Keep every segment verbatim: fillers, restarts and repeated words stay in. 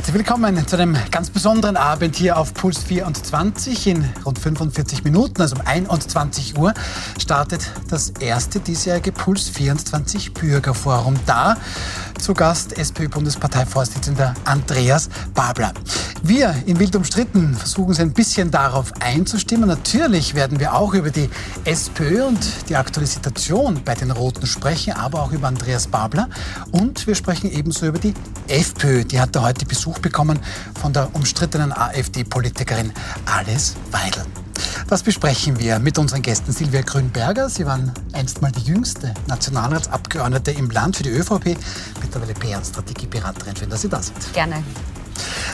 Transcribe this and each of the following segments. Herzlich willkommen zu einem ganz besonderen Abend hier auf Puls vierundzwanzig. In rund fünfundvierzig Minuten, also um einundzwanzig Uhr, startet das erste diesjährige Puls vierundzwanzig Bürgerforum. Da zu Gast SPÖ-Bundesparteivorsitzender Andreas Babler. Wir in Wild umstritten versuchen es ein bisschen darauf einzustimmen. Natürlich werden wir auch über die SPÖ und die aktuelle Situation bei den Roten sprechen, aber auch über Andreas Babler. Und wir sprechen ebenso über die FPÖ. Die hat da heute Besuch bekommen von der umstrittenen AfD-Politikerin Alice Weidel. Das besprechen wir mit unseren Gästen. Silvia Grünberger, Sie waren einst mal die jüngste Nationalratsabgeordnete im Land für die ÖVP, mittlerweile P R-Strategieberaterin. Schön, dass Sie da sind. Gerne.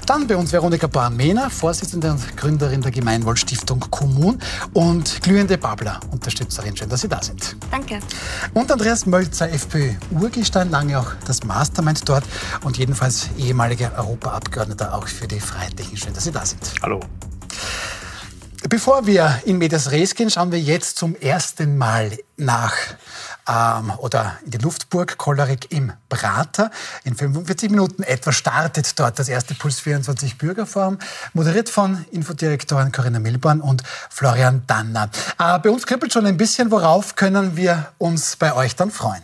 Dann bei uns Veronika Bohrn Mena, Vorsitzende und Gründerin der Gemeinwohlstiftung Kommun und glühende Babler-Unterstützerin. Schön, dass Sie da sind. Danke. Und Andreas Mölzer, FPÖ-Urgestein, lange auch das Mastermind dort und jedenfalls ehemaliger Europaabgeordneter auch für die Freiheitlichen. Schön, dass Sie da sind. Hallo. Bevor wir in medias res gehen, schauen wir jetzt zum ersten Mal nach ähm, oder in die Luftburg Kolarik im Prater. In fünfundvierzig Minuten etwa startet dort das erste Puls vierundzwanzig Bürgerforum, moderiert von Infodirektorin Corinna Milborn und Florian Danner. Äh, bei uns kribbelt schon ein bisschen, worauf können wir uns bei euch dann freuen?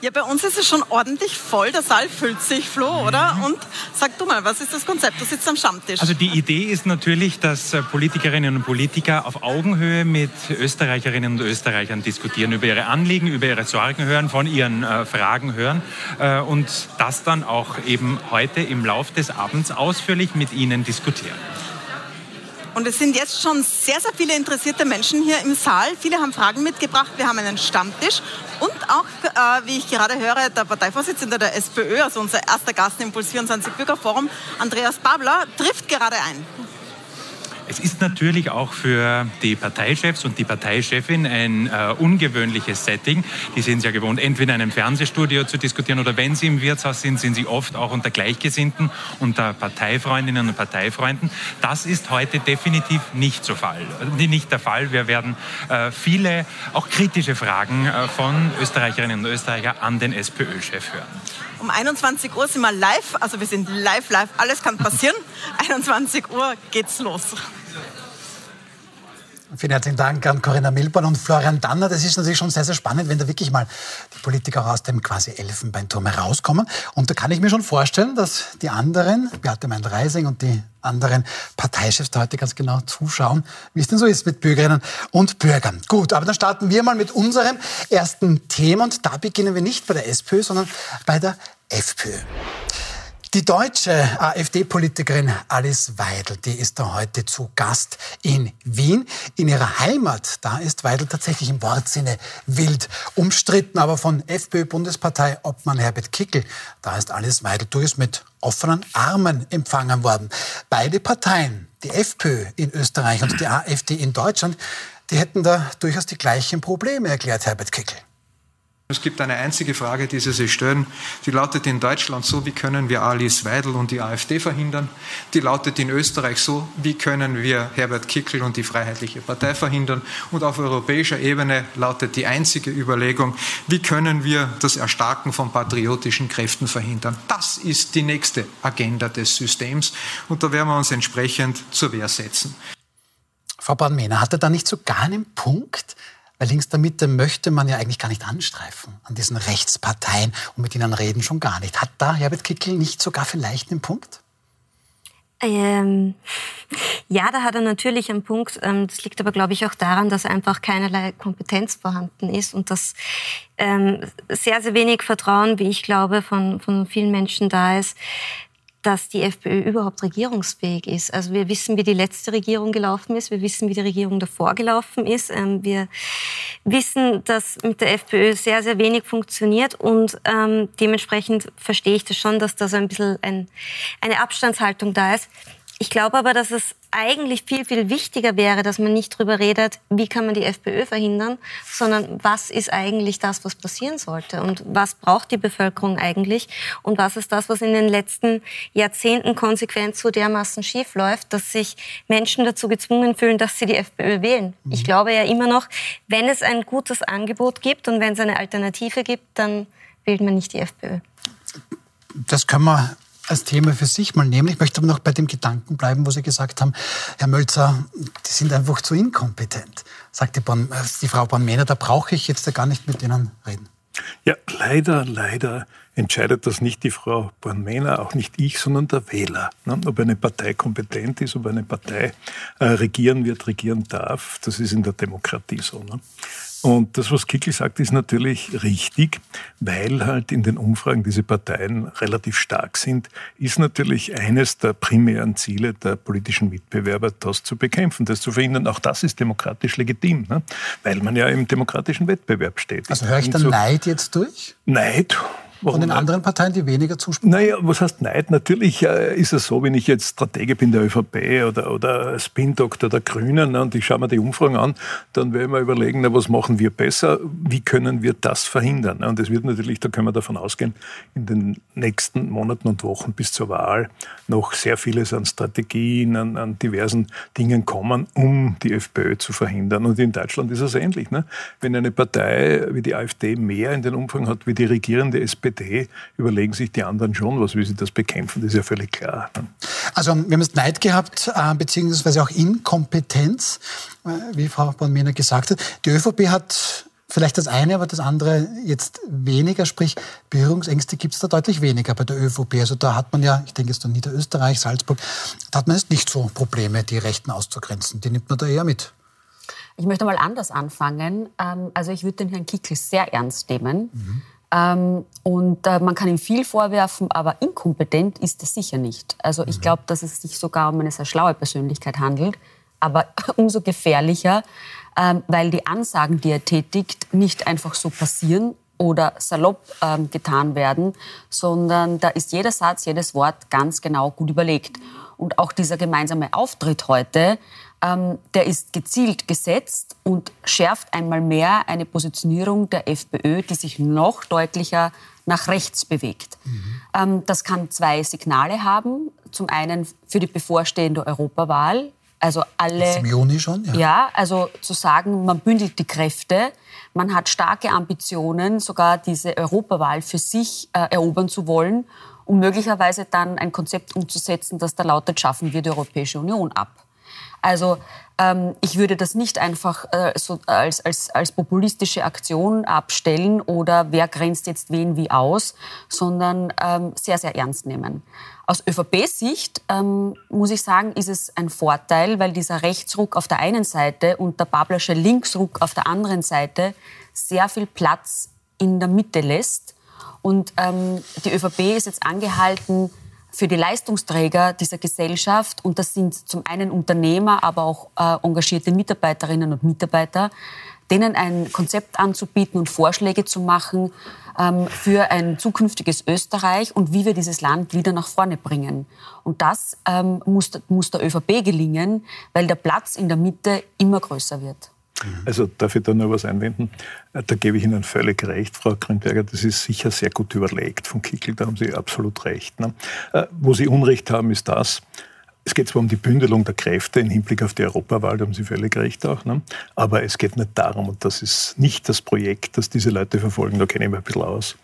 Ja, bei uns ist es schon ordentlich voll. Der Saal füllt sich, Flo, oder? Und sag du mal, was ist das Konzept? Du sitzt am Stammtisch. Also die Idee ist natürlich, dass Politikerinnen und Politiker auf Augenhöhe mit Österreicherinnen und Österreichern diskutieren, über ihre Anliegen, über ihre Sorgen hören, von ihren äh, Fragen hören äh, und das dann auch eben heute im Lauf des Abends ausführlich mit ihnen diskutieren. Und es sind jetzt schon sehr, sehr viele interessierte Menschen hier im Saal. Viele haben Fragen mitgebracht. Wir haben einen Stammtisch. Und auch, äh, wie ich gerade höre, der Parteivorsitzende der SPÖ, also unser erster Gast im Puls vierundzwanzig Bürgerforum, Andreas Babler, trifft gerade ein. Es ist natürlich auch für die Parteichefs und die Parteichefin ein äh, ungewöhnliches Setting. Die sind es ja gewohnt, entweder in einem Fernsehstudio zu diskutieren oder wenn sie im Wirtshaus sind, sind sie oft auch unter Gleichgesinnten, unter Parteifreundinnen und Parteifreunden. Das ist heute definitiv nicht so Fall, nicht der Fall. Wir werden äh, viele, auch kritische Fragen äh, von Österreicherinnen und Österreichern an den SPÖ-Chef hören. Um einundzwanzig Uhr sind wir live, also wir sind live, live, alles kann passieren. einundzwanzig Uhr geht's los. Vielen herzlichen Dank an Corinna Milborn und Florian Danner. Das ist natürlich schon sehr, sehr spannend, wenn da wirklich mal die Politiker aus dem quasi Elfenbeinturm herauskommen. Und da kann ich mir schon vorstellen, dass die anderen, Beate Meinl-Reising und die anderen Parteichefs da heute ganz genau zuschauen, wie es denn so ist mit Bürgerinnen und Bürgern. Gut, aber dann starten wir mal mit unserem ersten Thema. Und da beginnen wir nicht bei der SPÖ, sondern bei der FPÖ. Die deutsche AfD-Politikerin Alice Weidel, die ist da heute zu Gast in Wien. In ihrer Heimat, da ist Weidel tatsächlich im Wortsinne wild umstritten. Aber von FPÖ-Bundesparteiobmann Herbert Kickl, da ist Alice Weidel durchaus mit offenen Armen empfangen worden. Beide Parteien, die FPÖ in Österreich und die AfD in Deutschland, die hätten da durchaus die gleichen Probleme, erklärt Herbert Kickl. Es gibt eine einzige Frage, die Sie sich stellen, die lautet in Deutschland so, wie können wir Alice Weidel und die AfD verhindern? Die lautet in Österreich so, wie können wir Herbert Kickl und die Freiheitliche Partei verhindern? Und auf europäischer Ebene lautet die einzige Überlegung, wie können wir das Erstarken von patriotischen Kräften verhindern? Das ist die nächste Agenda des Systems und da werden wir uns entsprechend zur Wehr setzen. Frau Bohrn Mena, hat er da nicht so gar einen Punkt? Weil links der Mitte möchte man ja eigentlich gar nicht anstreifen an diesen Rechtsparteien und mit ihnen reden schon gar nicht. Hat da Herbert Kickl nicht sogar vielleicht einen Punkt? Ähm, ja, da hat er natürlich einen Punkt. Das liegt aber, glaube ich, auch daran, dass einfach keinerlei Kompetenz vorhanden ist und dass ähm, sehr, sehr wenig Vertrauen, wie ich glaube, von, von vielen Menschen da ist, dass die FPÖ überhaupt regierungsfähig ist. Also wir wissen, wie die letzte Regierung gelaufen ist. Wir wissen, wie die Regierung davor gelaufen ist. Wir wissen, dass mit der FPÖ sehr, sehr wenig funktioniert. Und ähm, dementsprechend verstehe ich das schon, dass da so ein bisschen ein, eine Abstandshaltung da ist. Ich glaube aber, dass es eigentlich viel, viel wichtiger wäre, dass man nicht darüber redet, wie kann man die FPÖ verhindern, sondern was ist eigentlich das, was passieren sollte und was braucht die Bevölkerung eigentlich und was ist das, was in den letzten Jahrzehnten konsequent so dermaßen schief läuft, dass sich Menschen dazu gezwungen fühlen, dass sie die FPÖ wählen. Mhm. Ich glaube ja immer noch, wenn es ein gutes Angebot gibt und wenn es eine Alternative gibt, dann wählt man nicht die FPÖ. das können wir als Thema für sich mal nehmen. Ich möchte aber noch bei dem Gedanken bleiben, wo Sie gesagt haben, Herr Mölzer, die sind einfach zu inkompetent, sagt die, Born, die Frau Bohrn Mena, da brauche ich jetzt ja gar nicht mit Ihnen reden. Ja, leider, leider entscheidet das nicht die Frau Bohrn Mena, auch nicht ich, sondern der Wähler. Ne? Ob eine Partei kompetent ist, ob eine Partei äh, regieren wird, regieren darf, das ist in der Demokratie so. Ne? Und das, was Kickl sagt, ist natürlich richtig, weil halt in den Umfragen diese Parteien relativ stark sind, ist natürlich eines der primären Ziele der politischen Mitbewerber, das zu bekämpfen, das zu verhindern. Auch das ist demokratisch legitim, ne? Weil man ja im demokratischen Wettbewerb steht. Also höre ich dann so Neid jetzt durch? Neid? Warum? Von den anderen Parteien, die weniger zusprechen? Naja, was heißt Neid? Natürlich äh, ist es so, wenn ich jetzt Stratege bin der ÖVP oder, oder Spin-Doktor der Grünen, ne, und ich schaue mir die Umfragen an, dann werde ich mir überlegen, na, was machen wir besser, wie können wir das verhindern? Ne? Und das wird natürlich, da können wir davon ausgehen, in den nächsten Monaten und Wochen bis zur Wahl noch sehr vieles an Strategien, an, an diversen Dingen kommen, um die FPÖ zu verhindern. Und in Deutschland ist es ähnlich. Ne? Wenn eine Partei wie die AfD mehr in den Umfragen hat wie die regierende S P D, überlegen sich die anderen schon, was will sie das bekämpfen, das ist ja völlig klar. Also wir haben jetzt Neid gehabt, äh, beziehungsweise auch Inkompetenz, äh, wie Frau Bohrn Mena gesagt hat. Die ÖVP hat vielleicht das eine, aber das andere jetzt weniger, sprich Berührungsängste gibt es da deutlich weniger bei der ÖVP. Also da hat man ja, ich denke jetzt an Niederösterreich, Salzburg, da hat man jetzt nicht so Probleme, die Rechten auszugrenzen, die nimmt man da eher mit. Ich möchte mal anders anfangen. Ähm, also ich würde den Herrn Kickl sehr ernst nehmen. Mhm. Und äh, man kann ihm viel vorwerfen, aber inkompetent ist er sicher nicht. Also ich glaube, dass es sich sogar um eine sehr schlaue Persönlichkeit handelt, aber umso gefährlicher, äh, weil die Ansagen, die er tätigt, nicht einfach so passieren oder salopp äh, getan werden, sondern da ist jeder Satz, jedes Wort ganz genau gut überlegt. Und auch dieser gemeinsame Auftritt heute, ähm, der ist gezielt gesetzt und schärft einmal mehr eine Positionierung der FPÖ, die sich noch deutlicher nach rechts bewegt. Mhm. Ähm, das kann zwei Signale haben. Zum einen für die bevorstehende Europawahl. Also alle, im Juni schon, ja. Ja, also zu sagen, man bündelt die Kräfte, man hat starke Ambitionen, sogar diese Europawahl für sich äh, erobern zu wollen, um möglicherweise dann ein Konzept umzusetzen, das da lautet, schaffen wir die Europäische Union ab. Also ähm, ich würde das nicht einfach äh, so als, als, als populistische Aktion abstellen oder wer grenzt jetzt wen wie aus, sondern ähm, sehr, sehr ernst nehmen. Aus ÖVP-Sicht ähm, muss ich sagen, ist es ein Vorteil, weil dieser Rechtsruck auf der einen Seite und der Bablersche Linksruck auf der anderen Seite sehr viel Platz in der Mitte lässt. Und ähm, die ÖVP ist jetzt angehalten für die Leistungsträger dieser Gesellschaft. Und das sind zum einen Unternehmer, aber auch äh, engagierte Mitarbeiterinnen und Mitarbeiter, denen ein Konzept anzubieten und Vorschläge zu machen ähm, für ein zukünftiges Österreich und wie wir dieses Land wieder nach vorne bringen. Und das ähm, muss, muss der ÖVP gelingen, weil der Platz in der Mitte immer größer wird. Also darf ich da noch was einwenden? Da gebe ich Ihnen völlig recht, Frau Grünberger, das ist sicher sehr gut überlegt von Kickl, da haben Sie absolut recht. Ne? Wo Sie Unrecht haben, ist das, es geht zwar um die Bündelung der Kräfte im Hinblick auf die Europawahl, da haben Sie völlig recht auch, ne? Aber es geht nicht darum, und das ist nicht das Projekt, das diese Leute verfolgen, da kenne ich mich ein bisschen aus,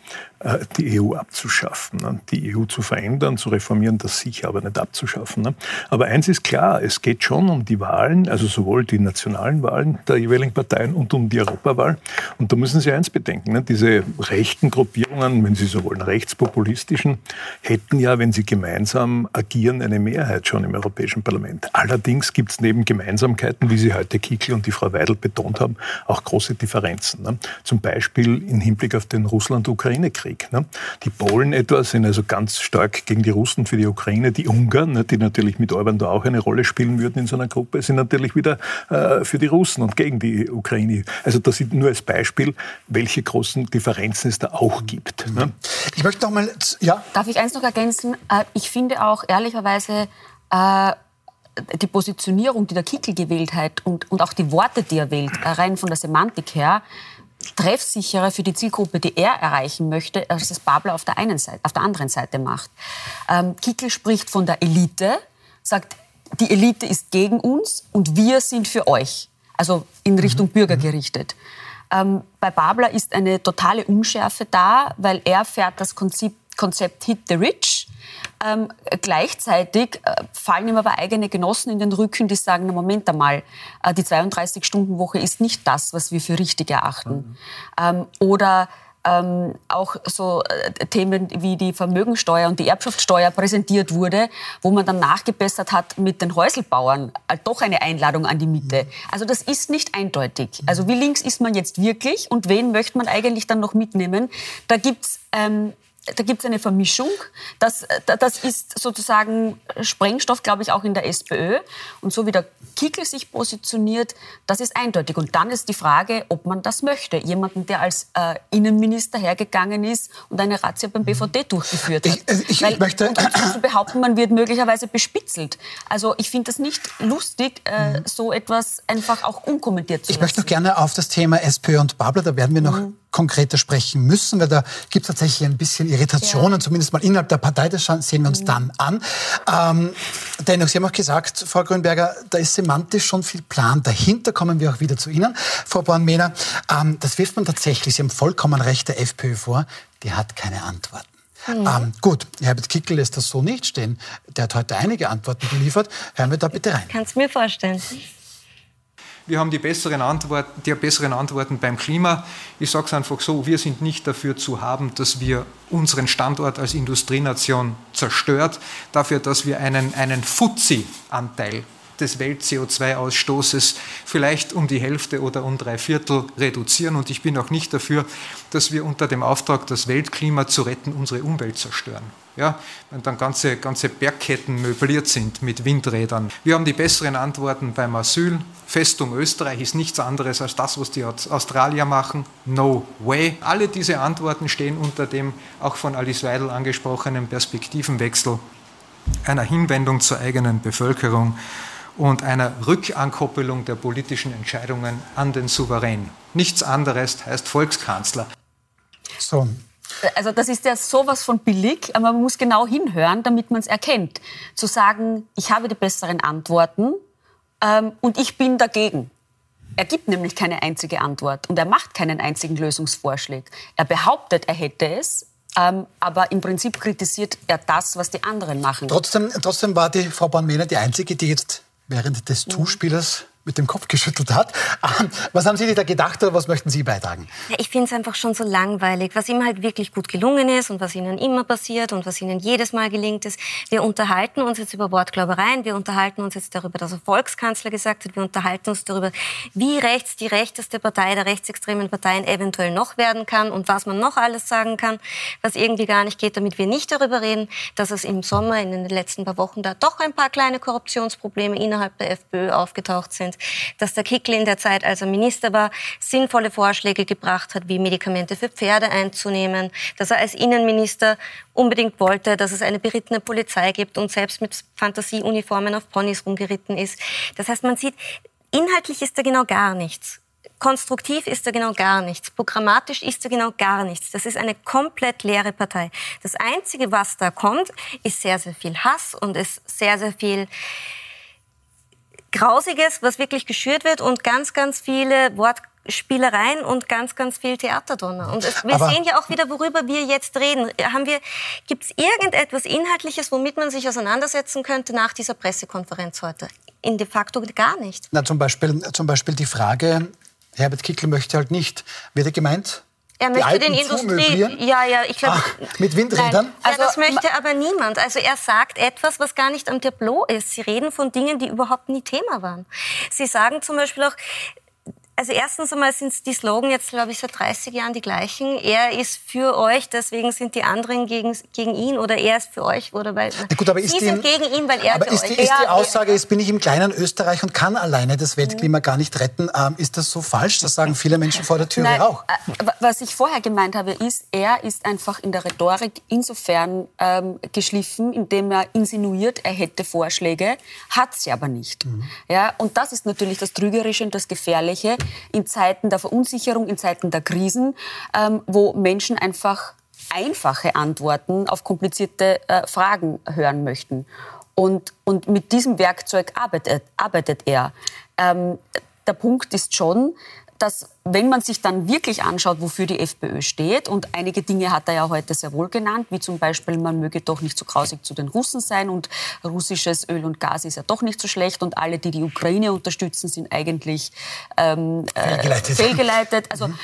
die E U abzuschaffen, ne? Die E U zu verändern, zu reformieren, das sicher, aber nicht abzuschaffen. Ne? Aber eins ist klar, es geht schon um die Wahlen, also sowohl die nationalen Wahlen der jeweiligen Parteien und um die Europawahl. Und da müssen Sie eins bedenken, ne? Diese rechten Gruppierungen, wenn Sie so wollen, rechtspopulistischen, hätten ja, wenn sie gemeinsam agieren, eine Mehrheit schon im Europäischen Parlament. Allerdings gibt es neben Gemeinsamkeiten, wie Sie heute Kickl und die Frau Weidel betont haben, auch große Differenzen. Ne? Zum Beispiel im Hinblick auf den Russland-Ukraine-Krieg. Ne? Die Polen etwa sind also ganz stark gegen die Russen für die Ukraine. Die Ungarn, ne, die natürlich mit Orban da auch eine Rolle spielen würden in so einer Gruppe, sind natürlich wieder äh, für die Russen und gegen die Ukraine. Also das sieht nur als Beispiel, welche großen Differenzen es da auch gibt. Ne? Ich möchte noch mal... Ja? Darf ich eins noch ergänzen? Ich finde auch ehrlicherweise... die Positionierung, die der Kickl gewählt hat und, und auch die Worte, die er wählt, rein von der Semantik her, treffsicherer für die Zielgruppe, die er erreichen möchte, als das Babler auf der einen Seite, auf der anderen Seite macht. Ähm, Kickl spricht von der Elite, sagt, die Elite ist gegen uns und wir sind für euch. Also in Richtung mhm. Bürger gerichtet. Ähm, bei Babler ist eine totale Unschärfe da, weil er fährt das Konzept Konzept Hit the Rich. Ähm, gleichzeitig äh, fallen ihm aber eigene Genossen in den Rücken, die sagen, na Moment einmal, äh, die zweiunddreißig-Stunden-Woche ist nicht das, was wir für richtig erachten. Mhm. Ähm, oder ähm, auch so äh, Themen wie die Vermögensteuer und die Erbschaftssteuer präsentiert wurde, wo man dann nachgebessert hat mit den Häuselbauern, äh, doch eine Einladung an die Mitte. Mhm. Also das ist nicht eindeutig. Mhm. Also wie links ist man jetzt wirklich und wen möchte man eigentlich dann noch mitnehmen? Da gibt's ähm, Da gibt es eine Vermischung. Das, das ist sozusagen Sprengstoff, glaube ich, auch in der SPÖ. Und so wie der Kickl sich positioniert, das ist eindeutig. Und dann ist die Frage, ob man das möchte. Jemanden, der als äh, Innenminister hergegangen ist und eine Razzia beim B V D durchgeführt hat. Ich, ich, Weil, ich möchte... Und zu behaupten, man wird möglicherweise bespitzelt. Also ich finde das nicht lustig, äh, mhm. so etwas einfach auch unkommentiert zu lassen. Ich möchte noch gerne auf das Thema SPÖ und Babler, da werden wir noch... Mhm. konkreter sprechen müssen, weil da gibt es tatsächlich ein bisschen Irritationen, ja. zumindest mal innerhalb der Partei, das sehen wir uns mhm. dann an. Ähm, dennoch, Sie haben auch gesagt, Frau Grünberger, da ist semantisch schon viel Plan dahinter, kommen wir auch wieder zu Ihnen, Frau Bohrn Mena. Ähm, das wirft man tatsächlich, Sie haben vollkommen recht, der FPÖ vor, die hat keine Antworten. Mhm. Ähm, gut, Herbert Kickl lässt das so nicht stehen, der hat heute einige Antworten geliefert, hören wir da bitte rein. Kannst du mir vorstellen. Wir haben die besseren Antworten, die besseren Antworten beim Klima. Ich sage es einfach so, wir sind nicht dafür zu haben, dass wir unseren Standort als Industrienation zerstört, dafür, dass wir einen, einen Fuzzi-Anteil des Welt-C O zwei Ausstoßes vielleicht um die Hälfte oder um drei Viertel reduzieren. Und ich bin auch nicht dafür, dass wir unter dem Auftrag, das Weltklima zu retten, unsere Umwelt zerstören. Ja, wenn dann ganze, ganze Bergketten möbliert sind mit Windrädern. Wir haben die besseren Antworten beim Asyl. Festung Österreich ist nichts anderes als das, was die Australier machen. No way. Alle diese Antworten stehen unter dem auch von Alice Weidel angesprochenen Perspektivenwechsel, einer Hinwendung zur eigenen Bevölkerung und einer Rückankoppelung der politischen Entscheidungen an den Souverän. Nichts anderes heißt Volkskanzler. So. Also das ist ja sowas von billig, aber man muss genau hinhören, damit man es erkennt. Zu sagen, ich habe die besseren Antworten ähm, und ich bin dagegen. Er gibt nämlich keine einzige Antwort und er macht keinen einzigen Lösungsvorschlag. Er behauptet, er hätte es. Ähm, aber im Prinzip kritisiert er das, was die anderen machen. Trotzdem, trotzdem war die Frau Bohrn Mena die Einzige, die jetzt während des Zuspielers mit dem Kopf geschüttelt hat. Was haben Sie sich da gedacht oder was möchten Sie beitragen? Ja, ich finde es einfach schon so langweilig. Was ihm halt wirklich gut gelungen ist und was Ihnen immer passiert und was Ihnen jedes Mal gelingt ist. Wir unterhalten uns jetzt über Wortglaubereien, wir unterhalten uns jetzt darüber, dass er Volkskanzler gesagt hat, wir unterhalten uns darüber, wie rechts die rechteste Partei der rechtsextremen Parteien eventuell noch werden kann und was man noch alles sagen kann, was irgendwie gar nicht geht, damit wir nicht darüber reden, dass es im Sommer in den letzten paar Wochen da doch ein paar kleine Korruptionsprobleme innerhalb der FPÖ aufgetaucht sind. Dass der Kickl in der Zeit, als er Minister war, sinnvolle Vorschläge gebracht hat, wie Medikamente für Pferde einzunehmen, dass er als Innenminister unbedingt wollte, dass es eine berittene Polizei gibt und selbst mit Fantasieuniformen auf Ponys rumgeritten ist. Das heißt, man sieht, inhaltlich ist da genau gar nichts. Konstruktiv ist da genau gar nichts. Programmatisch ist da genau gar nichts. Das ist eine komplett leere Partei. Das Einzige, was da kommt, ist sehr, sehr viel Hass und ist sehr, sehr viel... Grausiges, was wirklich geschürt wird und ganz, ganz viele Wortspielereien und ganz, ganz viel Theaterdonner. Und es, wir Aber sehen ja auch wieder, worüber wir jetzt reden. Haben wir, gibt's irgendetwas Inhaltliches, womit man sich auseinandersetzen könnte nach dieser Pressekonferenz heute? In de facto gar nicht. Na, zum Beispiel, zum Beispiel die Frage, Herbert Kickl möchte halt nicht, wird er gemeint? Er möchte den Industrie, ja, ja, ich glaube, mit Windrädern. Also, ja, das möchte aber niemand. Also er sagt etwas, was gar nicht am Tableau ist. Sie reden von Dingen, die überhaupt nie Thema waren. Sie sagen zum Beispiel auch, also erstens einmal sind die Slogan jetzt, glaube ich, seit dreißig Jahren die gleichen. Er ist für euch, deswegen sind die anderen gegen, gegen ihn oder er ist für euch. Oder weil, ja, gut, aber sie ist sind die, gegen ihn, weil er aber für ist euch. Aber ist die Aussage, jetzt bin ich im kleinen Österreich und kann alleine das Weltklima mhm. gar nicht retten, ähm, ist das so falsch? Das sagen viele Menschen vor der Tür Nein, auch. Äh, was ich vorher gemeint habe, ist, er ist einfach in der Rhetorik insofern ähm, geschliffen, indem er insinuiert, er hätte Vorschläge, hat sie aber nicht. Mhm. Ja, und das ist natürlich das Trügerische und das Gefährliche, in Zeiten der Verunsicherung, in Zeiten der Krisen, ähm, wo Menschen einfach einfache Antworten auf komplizierte äh, Fragen hören möchten. Und, und mit diesem Werkzeug arbeitet, arbeitet er. Ähm, der Punkt ist schon, dass, wenn man sich dann wirklich anschaut, wofür die FPÖ steht, und einige Dinge hat er ja heute sehr wohl genannt, wie zum Beispiel, man möge doch nicht so grausig zu den Russen sein und russisches Öl und Gas ist ja doch nicht so schlecht und alle, die die Ukraine unterstützen, sind eigentlich ähm, fehlgeleitet. fehlgeleitet. Also, mhm.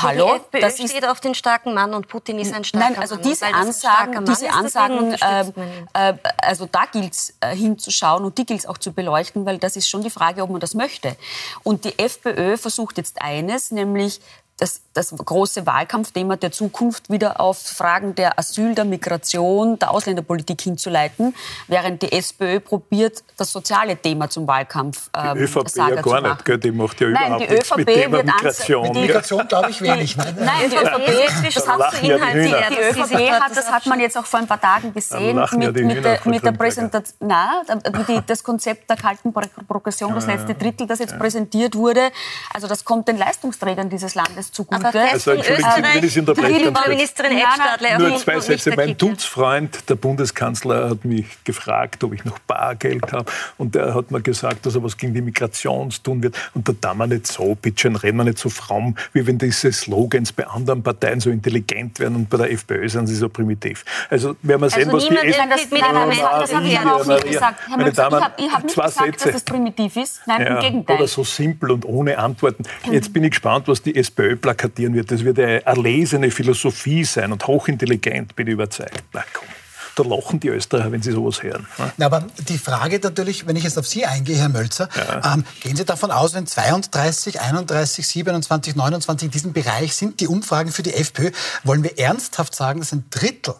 Hallo, die FPÖ das steht ist, auf den starken Mann und Putin ist ein starker Mann. Nein, also diese Mann, Ansagen, diese Ansagen äh, äh, also da gilt es äh, hinzuschauen und die gilt es auch zu beleuchten, weil das ist schon die Frage, ob man das möchte. Und die FPÖ versucht jetzt eines, nämlich das, das große Wahlkampfthema der Zukunft wieder auf Fragen der Asyl, der Migration, der Ausländerpolitik hinzuleiten, während die SPÖ probiert, das soziale Thema zum Wahlkampf ähm, Die ÖVP Saga ja gar nicht, gell? Die macht ja überhaupt nein, die nichts ÖVP mit Thema wird Migration. Mit Migration glaube ich wenig. Nein, nein, die ÖVP, das hat zu Inhalten. Die ÖVP hat, das hat man jetzt auch vor ein paar Tagen gesehen, mit, mit der, mit der Präsentation, na, die, das Konzept der kalten Progression, das letzte Drittel, das jetzt präsentiert wurde, also das kommt den Leistungsträgern dieses Landes zugute. Aber also, Entschuldigung, wenn ich unterbreche, nur zwei Sätze. Mein Dutz-Freund, der Bundeskanzler, hat mich gefragt, ob ich noch Bargeld habe. Und er hat mir gesagt, dass er was gegen die Migration tun wird. Und da tun wir nicht so, bitteschön, reden wir nicht so fromm, wie wenn diese Slogans bei anderen Parteien so intelligent werden und bei der FPÖ sind sie so primitiv. Also werden wir sehen, also was die FPÖ... Das habe ich aber auch nicht gesagt. Herr Mölzer, ich habe nicht gesagt, dass es primitiv ist. Nein, im Gegenteil. Oder so simpel und ohne Antworten. Jetzt bin ich gespannt, was die SPÖ plakatieren wird. Das wird eine erlesene Philosophie sein und hochintelligent, bin ich überzeugt. Na komm, da lachen die Österreicher, wenn sie sowas hören. Ne? Na, aber die Frage natürlich, wenn ich jetzt auf Sie eingehe, Herr Mölzer, ja. ähm, gehen Sie davon aus, wenn zweiunddreißig, einunddreißig, siebenundzwanzig, neunundzwanzig in diesem Bereich sind, die Umfragen für die FPÖ, wollen wir ernsthaft sagen, dass ein Drittel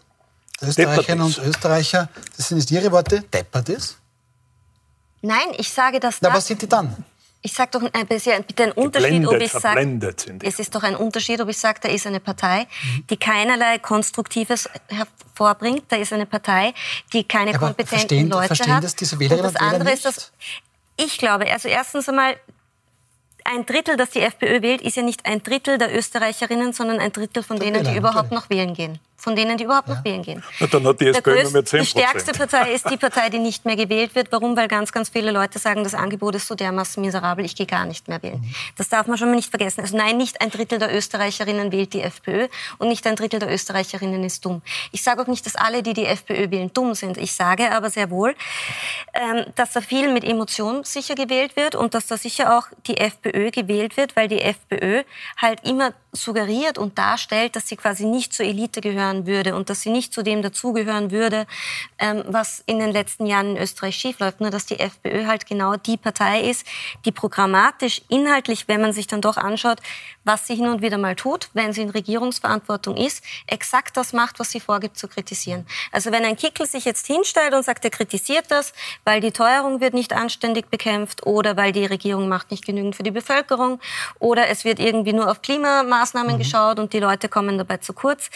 der Österreicherinnen und Österreicher, das sind jetzt Ihre Worte, deppert ist? Nein, ich sage das nicht. Na, was sind die dann? Ich sage doch ein, bitte einen Unterschied, ob ich sage, es ist doch ein Unterschied, ob ich sage, da ist eine Partei, die keinerlei Konstruktives hervorbringt, da ist eine Partei, die keine aber kompetenten verstehen, Leute verstehen hat. Das diese Wählerinnen und das andere Wähler nicht? Ist das, ich glaube, also erstens einmal, ein Drittel, das die FPÖ wählt, ist ja nicht ein Drittel der Österreicherinnen, sondern ein Drittel von denen, die überhaupt noch wählen gehen. Von denen, die überhaupt ja. noch wählen gehen. Na, dann hat die SPÖ größte, nur mehr zehn Prozent. Die stärkste Partei ist die Partei, die nicht mehr gewählt wird. Warum? Weil ganz, ganz viele Leute sagen, das Angebot ist so dermaßen miserabel, ich gehe gar nicht mehr wählen. Mhm. Das darf man schon mal nicht vergessen. Also nein, nicht ein Drittel der Österreicherinnen wählt die FPÖ und nicht ein Drittel der Österreicherinnen ist dumm. Ich sage auch nicht, dass alle, die die FPÖ wählen, dumm sind. Ich sage aber sehr wohl, dass da viel mit Emotionen sicher gewählt wird und dass da sicher auch die FPÖ gewählt wird, weil die FPÖ halt immer suggeriert und darstellt, dass sie quasi nicht zur Elite gehören würde und dass sie nicht zu dem dazugehören würde, ähm, was in den letzten Jahren in Österreich schiefläuft. Nur dass die FPÖ halt genau die Partei ist, die programmatisch, inhaltlich, wenn man sich dann doch anschaut, was sie hin und wieder mal tut, wenn sie in Regierungsverantwortung ist, exakt das macht, was sie vorgibt zu kritisieren. Also wenn ein Kickl sich jetzt hinstellt und sagt, er kritisiert das, weil die Teuerung wird nicht anständig bekämpft oder weil die Regierung macht nicht genügend für die Bevölkerung oder es wird irgendwie nur auf Klimamaßnahmen mhm. geschaut und die Leute kommen dabei zu kurz,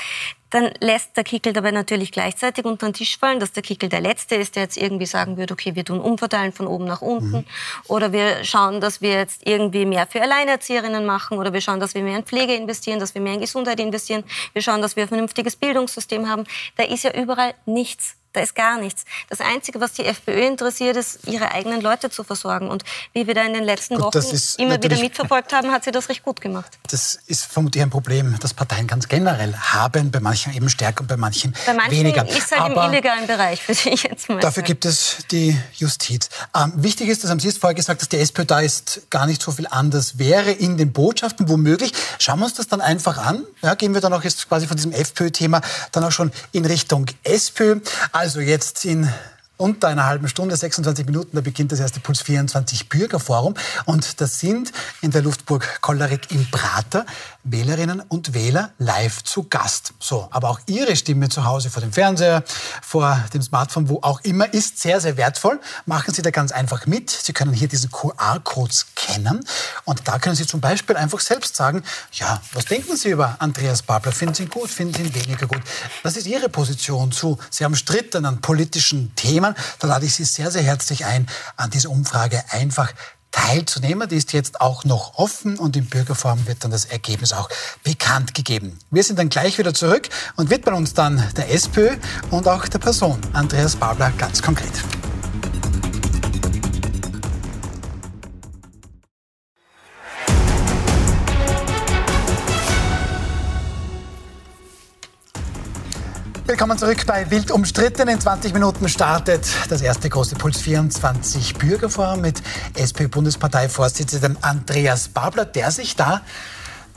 dann lässt der Kickl dabei natürlich gleichzeitig unter den Tisch fallen, dass der Kickl der Letzte ist, der jetzt irgendwie sagen würde, okay, wir tun umverteilen von oben nach unten mhm. oder wir schauen, dass wir jetzt irgendwie mehr für Alleinerzieherinnen machen oder wir schauen, dass wir mehr in Pflege investieren, dass wir mehr in Gesundheit investieren, wir schauen, dass wir ein vernünftiges Bildungssystem haben. Da ist ja überall nichts. Da ist gar nichts. Das Einzige, was die FPÖ interessiert, ist, ihre eigenen Leute zu versorgen. Und wie wir da in den letzten gut, Wochen immer wieder mitverfolgt haben, hat sie das recht gut gemacht. Das ist vermutlich ein Problem, das Parteien ganz generell haben. Bei manchen eben stärker und bei manchen weniger. Bei manchen weniger. Ist halt aber im illegalen Bereich, würde ich jetzt mal dafür sagen. Gibt es die Justiz. Ähm, wichtig ist, das haben Sie jetzt vorher gesagt, dass die SPÖ da ist, gar nicht so viel anders wäre in den Botschaften, womöglich. Schauen wir uns das dann einfach an. Ja, gehen wir dann auch jetzt quasi von diesem FPÖ-Thema dann auch schon in Richtung SPÖ. Also jetzt in unter einer halben Stunde, sechsundzwanzig Minuten, da beginnt das erste Puls vierundzwanzig Bürgerforum. Und das sind in der Luftburg Kolarik im Prater Wählerinnen und Wähler live zu Gast. So, aber auch Ihre Stimme zu Hause vor dem Fernseher, vor dem Smartphone, wo auch immer, ist sehr, sehr wertvoll. Machen Sie da ganz einfach mit. Sie können hier diesen Q R-Code scannen. Und da können Sie zum Beispiel einfach selbst sagen, ja, was denken Sie über Andreas Babler? Finden Sie ihn gut? Finden Sie ihn weniger gut? Was ist Ihre Position zu sehr umstrittenen politischen Themen? Da lade ich Sie sehr, sehr herzlich ein, an dieser Umfrage einfach teilzunehmen. Die ist jetzt auch noch offen und im Bürgerforum wird dann das Ergebnis auch bekannt gegeben. Wir sind dann gleich wieder zurück und widmen uns dann der SPÖ und auch der Person Andreas Babler ganz konkret. Willkommen zurück bei Wild umstritten. In zwanzig Minuten startet das erste große Puls vierundzwanzig Bürgerforum mit S P Ö-Bundesparteivorsitzenden Andreas Babler, der sich da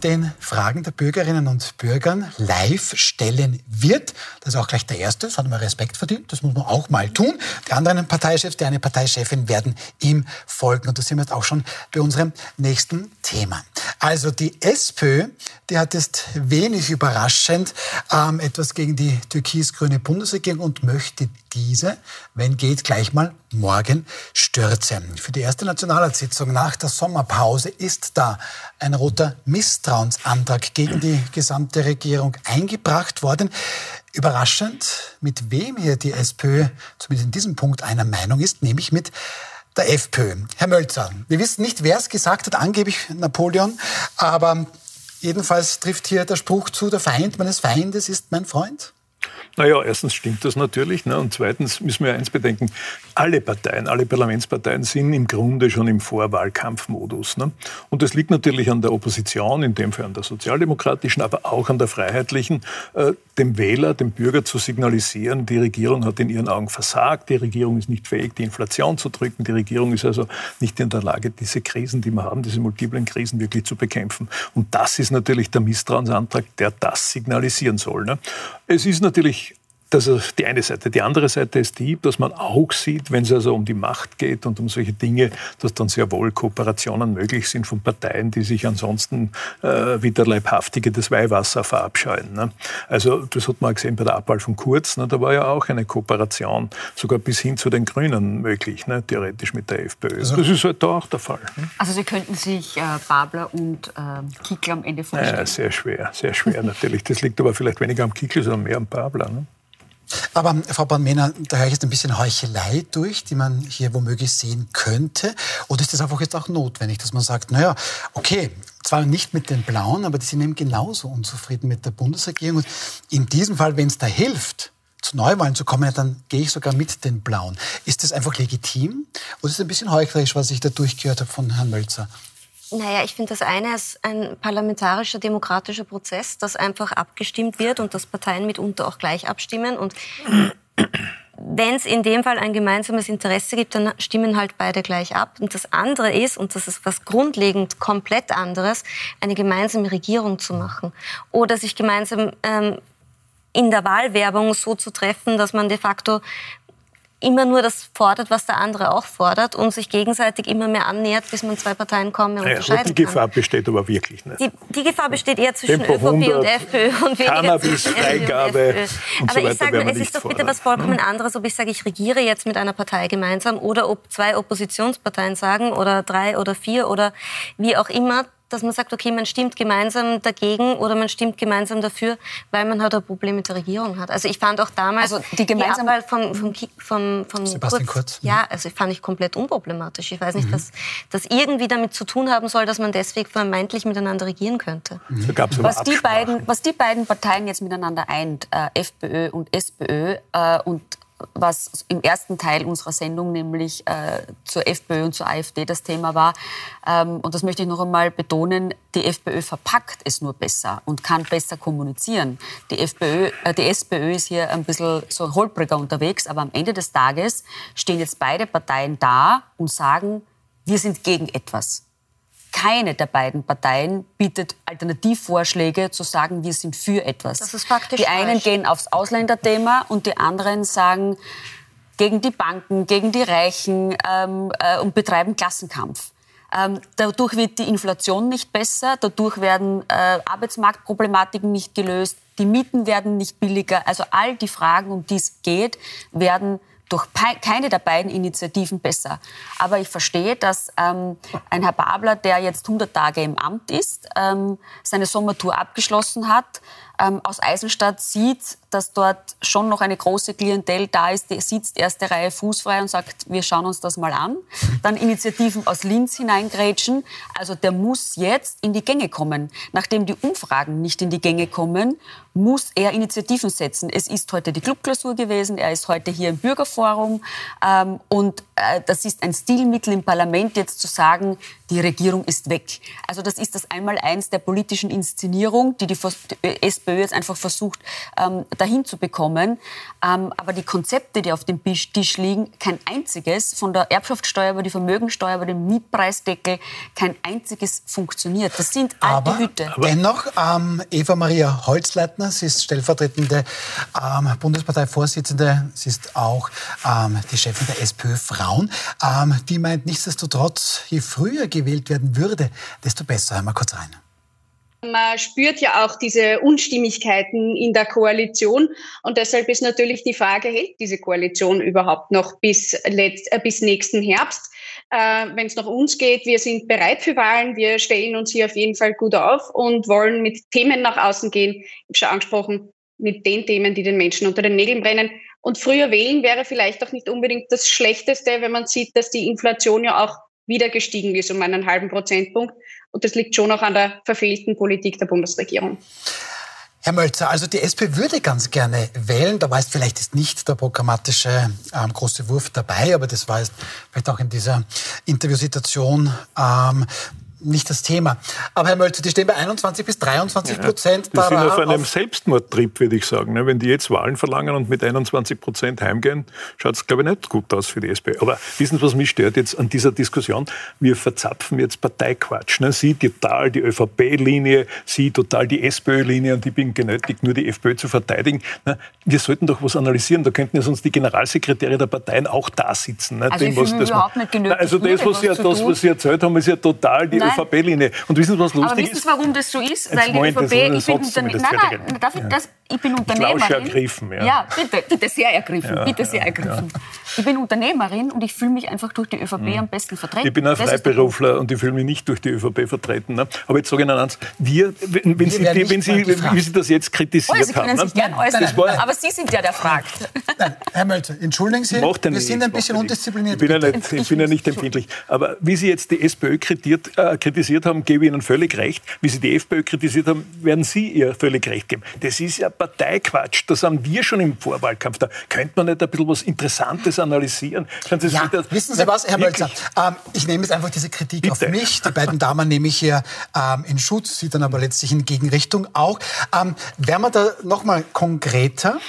den Fragen der Bürgerinnen und Bürgern live stellen wird. Das ist auch gleich der Erste, das hat man Respekt verdient, das muss man auch mal tun. Die anderen Parteichefs, die eine Parteichefin werden ihm folgen. Und da sind wir jetzt auch schon bei unserem nächsten Thema. Also die SPÖ, die hat jetzt wenig überraschend ähm, etwas gegen die türkis-grüne Bundesregierung und möchte diese, wenn geht, gleich mal morgen stürzen. Für die erste Nationalratssitzung nach der Sommerpause ist da ein roter Misstrauensantrag gegen die gesamte Regierung eingebracht worden. Überraschend, mit wem hier die SPÖ zumindest in diesem Punkt einer Meinung ist, nämlich mit der FPÖ. Herr Mölzer, wir wissen nicht, wer es gesagt hat, angeblich Napoleon, aber jedenfalls trifft hier der Spruch zu, der Feind meines Feindes ist mein Freund. Naja, erstens stimmt das natürlich, ne? Und zweitens müssen wir eins bedenken, alle Parteien, alle Parlamentsparteien sind im Grunde schon im Vorwahlkampfmodus, ne? Und das liegt natürlich an der Opposition, in dem Fall an der sozialdemokratischen, aber auch an der freiheitlichen, äh, dem Wähler, dem Bürger zu signalisieren, die Regierung hat in ihren Augen versagt, die Regierung ist nicht fähig, die Inflation zu drücken, die Regierung ist also nicht in der Lage, diese Krisen, die wir haben, diese multiplen Krisen wirklich zu bekämpfen. Und das ist natürlich der Misstrauensantrag, der das signalisieren soll, ne? Es ist natürlich, das ist die eine Seite. Die andere Seite ist die, dass man auch sieht, wenn es also um die Macht geht und um solche Dinge, dass dann sehr wohl Kooperationen möglich sind von Parteien, die sich ansonsten äh, wie der Leibhaftige das Weihwasser verabscheuen, ne? Also das hat man gesehen bei der Abwahl von Kurz, ne? Da war ja auch eine Kooperation, sogar bis hin zu den Grünen möglich, ne? Theoretisch mit der FPÖ. Also, das ist halt da auch der Fall, ne? Also Sie könnten sich äh, Babler und äh, Kickl am Ende vorstellen? Ja, sehr schwer, sehr schwer natürlich. Das liegt aber vielleicht weniger am Kickl, sondern mehr am Babler, ne? Aber Frau Bohrn Mena, da höre ich jetzt ein bisschen Heuchelei durch, die man hier womöglich sehen könnte. Oder ist das einfach jetzt auch notwendig, dass man sagt, naja, okay, zwar nicht mit den Blauen, aber die sind eben genauso unzufrieden mit der Bundesregierung. Und in diesem Fall, wenn es da hilft, zu Neuwahlen zu kommen, dann gehe ich sogar mit den Blauen. Ist das einfach legitim oder ist es ein bisschen heuchlerisch, was ich da durchgehört habe von Herrn Mölzer? Naja, ich finde, das eine ist ein parlamentarischer, demokratischer Prozess, dass einfach abgestimmt wird und dass Parteien mitunter auch gleich abstimmen. Und wenn es in dem Fall ein gemeinsames Interesse gibt, dann stimmen halt beide gleich ab. Und das andere ist, und das ist was grundlegend komplett anderes, eine gemeinsame Regierung zu machen oder sich gemeinsam ähm, in der Wahlwerbung so zu treffen, dass man de facto immer nur das fordert, was der andere auch fordert und sich gegenseitig immer mehr annähert, bis man zwei Parteien kommen und ja, unterscheiden kann. Die Gefahr besteht aber wirklich nicht. Die, die Gefahr besteht eher zwischen Tempo ÖVP hundert, und FPÖ und weniger Cannabis, zwischen Freigabe und so weiter. Aber ich sage, es ist doch bitte was vollkommen anderes, ob ich sage, ich regiere jetzt mit einer Partei gemeinsam oder ob zwei Oppositionsparteien sagen oder drei oder vier oder wie auch immer, dass man sagt, okay, man stimmt gemeinsam dagegen oder man stimmt gemeinsam dafür, weil man halt ein Problem mit der Regierung hat. Also ich fand auch damals, also die, die Abwahl vom, vom, vom, vom Sebastian Kurz, Kurz, ja, also fand ich komplett unproblematisch. Ich weiß nicht, mhm. dass das irgendwie damit zu tun haben soll, dass man deswegen vermeintlich miteinander regieren könnte. Mhm. Da gab's was, die beiden, was die beiden Parteien jetzt miteinander eint, äh, FPÖ und SPÖ äh, und was im ersten Teil unserer Sendung, nämlich äh, zur FPÖ und zur AfD das Thema war. Ähm, und das möchte ich noch einmal betonen, die FPÖ verpackt es nur besser und kann besser kommunizieren. Die FPÖ, äh, die SPÖ ist hier ein bisschen so holpriger unterwegs, aber am Ende des Tages stehen jetzt beide Parteien da und sagen, wir sind gegen etwas. Keine der beiden Parteien bietet Alternativvorschläge zu sagen, wir sind für etwas. Das ist faktisch falsch. Die einen gehen aufs Ausländerthema und die anderen sagen gegen die Banken, gegen die Reichen ähm, äh, und betreiben Klassenkampf. Ähm, dadurch wird die Inflation nicht besser, dadurch werden äh, Arbeitsmarktproblematiken nicht gelöst, die Mieten werden nicht billiger. Also all die Fragen, um die es geht, werden durch keine der beiden Initiativen besser. Aber ich verstehe, dass ähm, ein Herr Babler, der jetzt hundert Tage im Amt ist, ähm, seine Sommertour abgeschlossen hat, ähm, aus Eisenstadt sieht, dass dort schon noch eine große Klientel da ist, die sitzt erste Reihe fußfrei und sagt, wir schauen uns das mal an. Dann Initiativen aus Linz hineingrätschen. Also der muss jetzt in die Gänge kommen. Nachdem die Umfragen nicht in die Gänge kommen, muss er Initiativen setzen. Es ist heute die Clubklausur gewesen, er ist heute hier im Bürgerforum. Reform. Ähm, und äh, das ist ein Stilmittel im Parlament, jetzt zu sagen, die Regierung ist weg. Also das ist das Einmaleins der politischen Inszenierung, die die, die SPÖ jetzt einfach versucht, ähm, dahin zu bekommen. Ähm, aber die Konzepte, die auf dem Tisch liegen, kein einziges, von der Erbschaftssteuer über die Vermögensteuer, über den Mietpreisdeckel, kein einziges funktioniert. Das sind alte aber, Hüte. Aber dennoch, ähm, Eva-Maria Holzleitner, sie ist stellvertretende ähm, Bundesparteivorsitzende, sie ist auch ähm, die Chefin der SPÖ Frauen, ähm, die meint nichtsdestotrotz, je früher gewählt werden würde, desto besser. Einmal kurz rein. Man spürt ja auch diese Unstimmigkeiten in der Koalition und deshalb ist natürlich die Frage, hält diese Koalition überhaupt noch bis, letzt, äh, bis nächsten Herbst? Äh, Wenn es nach uns geht, wir sind bereit für Wahlen, wir stellen uns hier auf jeden Fall gut auf und wollen mit Themen nach außen gehen, ich habe schon angesprochen, mit den Themen, die den Menschen unter den Nägeln brennen. Und früher wählen wäre vielleicht auch nicht unbedingt das Schlechteste, wenn man sieht, dass die Inflation ja auch wieder gestiegen ist um einen halben Prozentpunkt. Und das liegt schon auch an der verfehlten Politik der Bundesregierung. Herr Mölzer, also die SPÖ würde ganz gerne wählen. Da war jetzt vielleicht ist nicht der programmatische ähm, große Wurf dabei, aber das war jetzt vielleicht auch in dieser Interviewsituation ähm, nicht das Thema. Aber Herr Mölzer, die stehen bei einundzwanzig bis dreiundzwanzig Prozent. Ja, die sind auf einem auf Selbstmordtrip, würde ich sagen. Wenn die jetzt Wahlen verlangen und mit einundzwanzig Prozent heimgehen, schaut es, glaube ich, nicht gut aus für die SPÖ. Aber wissen Sie, was mich stört jetzt an dieser Diskussion? Wir verzapfen jetzt Parteiquatsch. Ne? Sie total die ÖVP-Linie, Sie total die SPÖ-Linie und ich bin genötigt, nur die FPÖ zu verteidigen. Ne? Wir sollten doch was analysieren. Da könnten ja sonst die Generalsekretäre der Parteien auch da sitzen. Ne? Also Dem, was, das überhaupt man, nicht genötigt. Na, also das, was, was, das was Sie erzählt haben, ist ja total die Nein. ÖVP-Linie. Und wissen Sie, was lustig ist? Aber wissen Sie, warum das so ist? Jetzt Weil die ÖVP, ich bin, Unterne nein, nein, nein, darf ich, ja. das, ich bin Unternehmerin. Ich ergriffen, ja. ja, bitte, bitte sehr ergriffen. Ja, bitte ja, sehr ergriffen. Ja. Ich bin Unternehmerin und ich fühle mich einfach durch die ÖVP mhm. am besten vertreten. Ich bin ein Freiberufler und ich fühle mich nicht durch die ÖVP vertreten. Ne? Aber jetzt sage ich Ihnen eins, wir, wenn, wenn, Sie, die, wenn Sie, wie Sie das jetzt kritisiert oh, Sie können haben, sich gern äußern, nein, nein, nein. aber Sie sind ja der Fragt. Nein, Herr Mölzer, entschuldigen Sie, wir sind ein bisschen undiszipliniert. Ich bin ja nicht empfindlich. Aber wie Sie jetzt die SPÖ kritisiert, kritisiert haben, gebe ich Ihnen völlig recht. Wie Sie die FPÖ kritisiert haben, werden Sie ihr völlig recht geben. Das ist ja Parteiquatsch. Das haben wir schon im Vorwahlkampf. Da könnte man nicht ein bisschen was Interessantes analysieren. Sie ja, wieder, wissen Sie was, Herr Mölzer? Ähm, ich nehme jetzt einfach diese Kritik Bitte. auf mich. Die beiden Damen nehme ich hier ähm, in Schutz, sie dann aber letztlich in Gegenrichtung auch. Ähm, wären wir da nochmal konkreter?